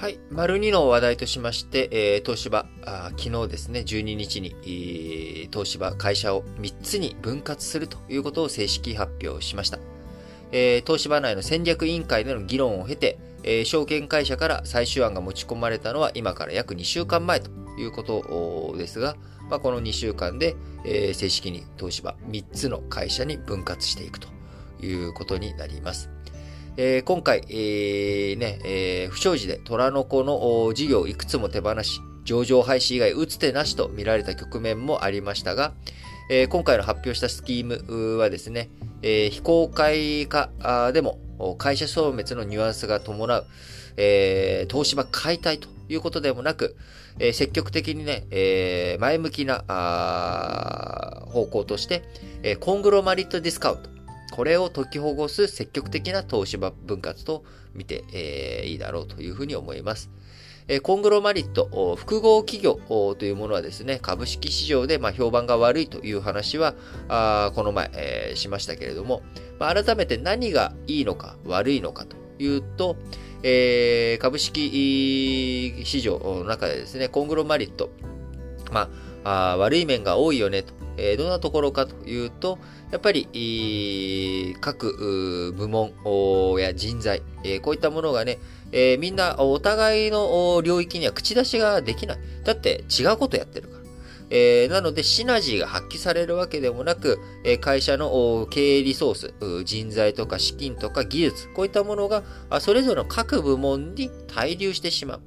はい。2の話題としまして、東芝、昨日ですね、12日に、東芝会社を3つに分割するということを正式発表しました。東芝内の戦略委員会での議論を経て、証券会社から最終案が持ち込まれたのは今から約2週間前ということですが、この2週間で、正式に東芝3つの会社に分割していくということになります。今回、不祥事で虎の子の事業をいくつも手放し、上場廃止以外打つ手なしと見られた局面もありましたが、今回の発表したスキームはですね、非公開化でも会社消滅のニュアンスが伴う、東芝解体ということでもなく、積極的にね、前向きな方向として、コングロマリットディスカウント、これを解きほぐす積極的な東芝分割と見て、いいだろうというふうに思います。コングロマリット、複合企業というものはですね、株式市場で評判が悪いという話は、この前、しましたけれども、改めて何がいいのか悪いのかというと、株式市場の中でですね、コングロマリット、悪い面が多いよねと。どんなところかというと、やっぱり各部門や人材、こういったものがね、みんなお互いの領域には口出しができない。だって違うことやってるから。なのでシナジーが発揮されるわけでもなく、会社の経営リソース、人材とか資金とか技術、こういったものがそれぞれの各部門に滞留してしまう。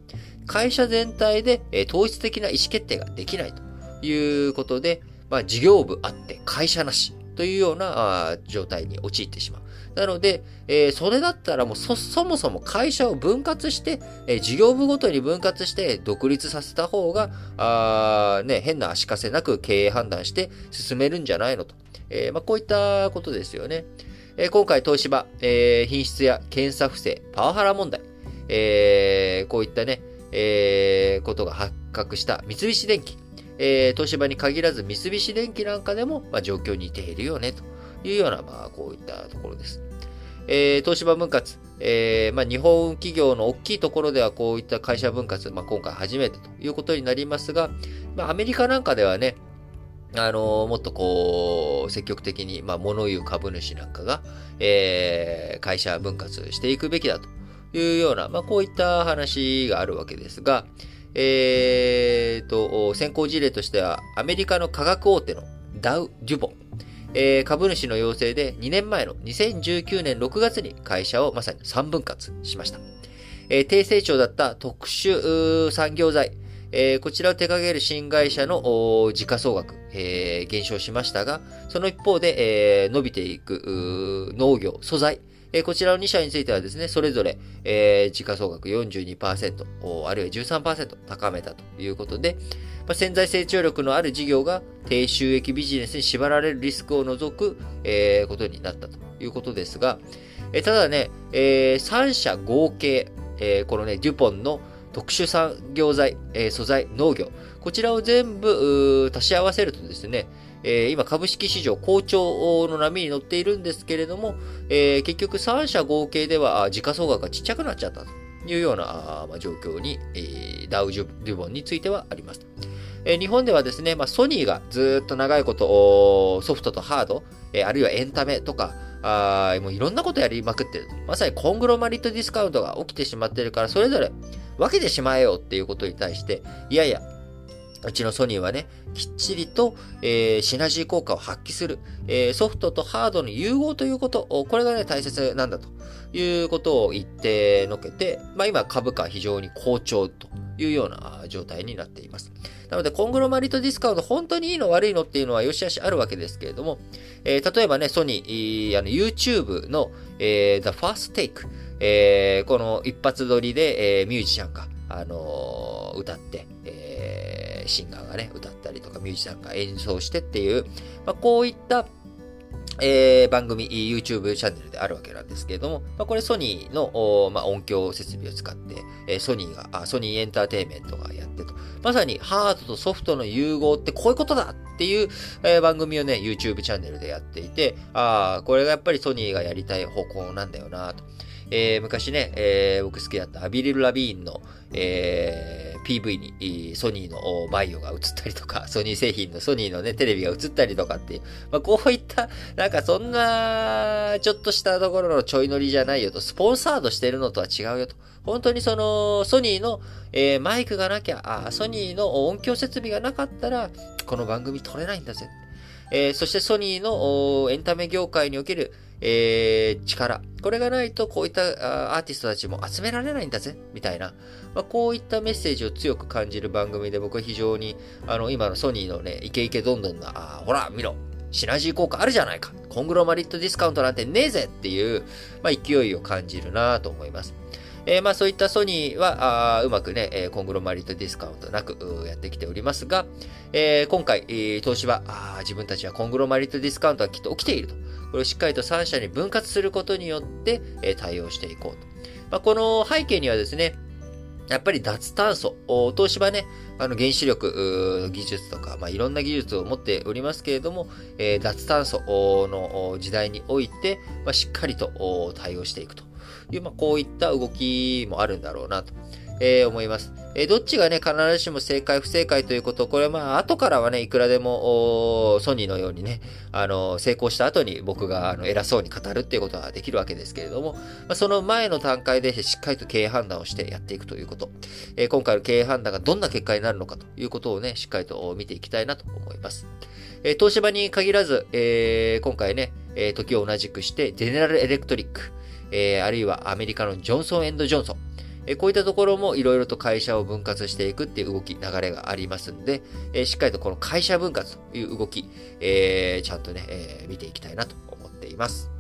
会社全体で統一的な意思決定ができないということで、事業部あって会社なしというような状態に陥ってしまう。なので、それだったらもうそもそも会社を分割して、事業部ごとに分割して独立させた方が、変な足かせなく経営判断して進めるんじゃないのと。こういったことですよね。今回東芝、品質や検査不正、パワハラ問題、こういったね、ことが発覚した三菱電機。東芝に限らず三菱電機なんかでも、状況に似ているよねというような、こういったところです。東芝分割、日本企業の大きいところではこういった会社分割、今回初めてということになりますが、アメリカなんかではね、もっとこう積極的に、物言う株主なんかが、会社分割していくべきだというような、こういった話があるわけですが、先行事例としては、アメリカの化学大手のダウ・デュボン、株主の要請で2年前の2019年6月に会社をまさに3分割しました。低成長だった特殊産業材、こちらを手掛ける新会社の時価総額、減少しましたが、その一方で、伸びていく農業、素材、こちらの2社についてはですね、それぞれ、時価総額 42%、あるいは 13% 高めたということで、潜在成長力のある事業が低収益ビジネスに縛られるリスクを除く、ことになったということですが、ただね、3社合計、このね、デュポンの特殊産業材、素材、農業、こちらを全部足し合わせるとですね、今株式市場好調の波に乗っているんですけれども、結局3社合計では時価総額がちっちゃくなっちゃったというような状況に、ダウ・デュボンについてはあります。日本ではですね、ソニーがずっと長いことソフトとハード、あるいはエンタメとか、もういろんなことやりまくってる。まさにコングロマリットディスカウントが起きてしまっているから、それぞれ分けてしまえよっていうことに対して、いやいや、うちのソニーはね、きっちりと、シナジー効果を発揮する、ソフトとハードの融合ということ、これがね、大切なんだということを言ってのけて、今株価は非常に好調というような状態になっています。なので、コングロマリットディスカウント、本当にいいの悪いのっていうのは良し悪しあるわけですけれども、例えばね、ソニー、YouTube の、The First Take、この一発撮りで、ミュージシャンが、歌って、シンガーがね、歌ったりとかミュージシャンが演奏してっていう、こういった番組 YouTube チャンネルであるわけなんですけれども、これソニーの、音響設備を使って、ソニーエンターテインメントがやってと、まさにハードとソフトの融合ってこういうことだっていう、番組をね YouTube チャンネルでやっていて、これがやっぱりソニーがやりたい方向なんだよなと。昔ね、僕好きだったアビリル・ラビーンの、PV にソニーのバイオが映ったりとか、ソニー製品のソニーのね、テレビが映ったりとかっていう、こういった、なんかそんな、ちょっとしたところのちょい乗りじゃないよと、スポンサードしてるのとは違うよと。本当にその、ソニーの、マイクがなきゃ、ソニーの音響設備がなかったら、この番組撮れないんだぜ。そしてソニーのエンタメ業界における、力。これがないとこういったアーティストたちも集められないんだぜ、みたいな。こういったメッセージを強く感じる番組で、僕は非常に、今のソニーのね、イケイケどんどんな、ほら、見ろ、シナジー効果あるじゃないか。コングロマリットディスカウントなんてねえぜっていう、勢いを感じるなと思います。そういったソニーは、うまくね、コングロマリットディスカウントなくやってきておりますが、今回、東芝自分たちはコングロマリットディスカウントはきっと起きていると。これをしっかりと3社に分割することによって、対応していこうと。この背景にはですね、やっぱり脱炭素。東芝ね、原子力技術とか、いろんな技術を持っておりますけれども、脱炭素の時代において、しっかりと対応していくという、こういった動きもあるんだろうなと、思います。どっちがね、必ずしも正解不正解ということ、これは後からはね、いくらでも、ソニーのようにね、成功した後に僕が偉そうに語るっていうことはできるわけですけれども、その前の段階でしっかりと経営判断をしてやっていくということ、今回の経営判断がどんな結果になるのかということをね、しっかりと見ていきたいなと思います。東芝に限らず、今回ね、時を同じくして、ゼネラルエレクトリック、あるいはアメリカのジョンソン&ジョンソン、こういったところもいろいろと会社を分割していくっていう動き、流れがありますんで、しっかりとこの会社分割という動き、ちゃんとね、見ていきたいなと思っています。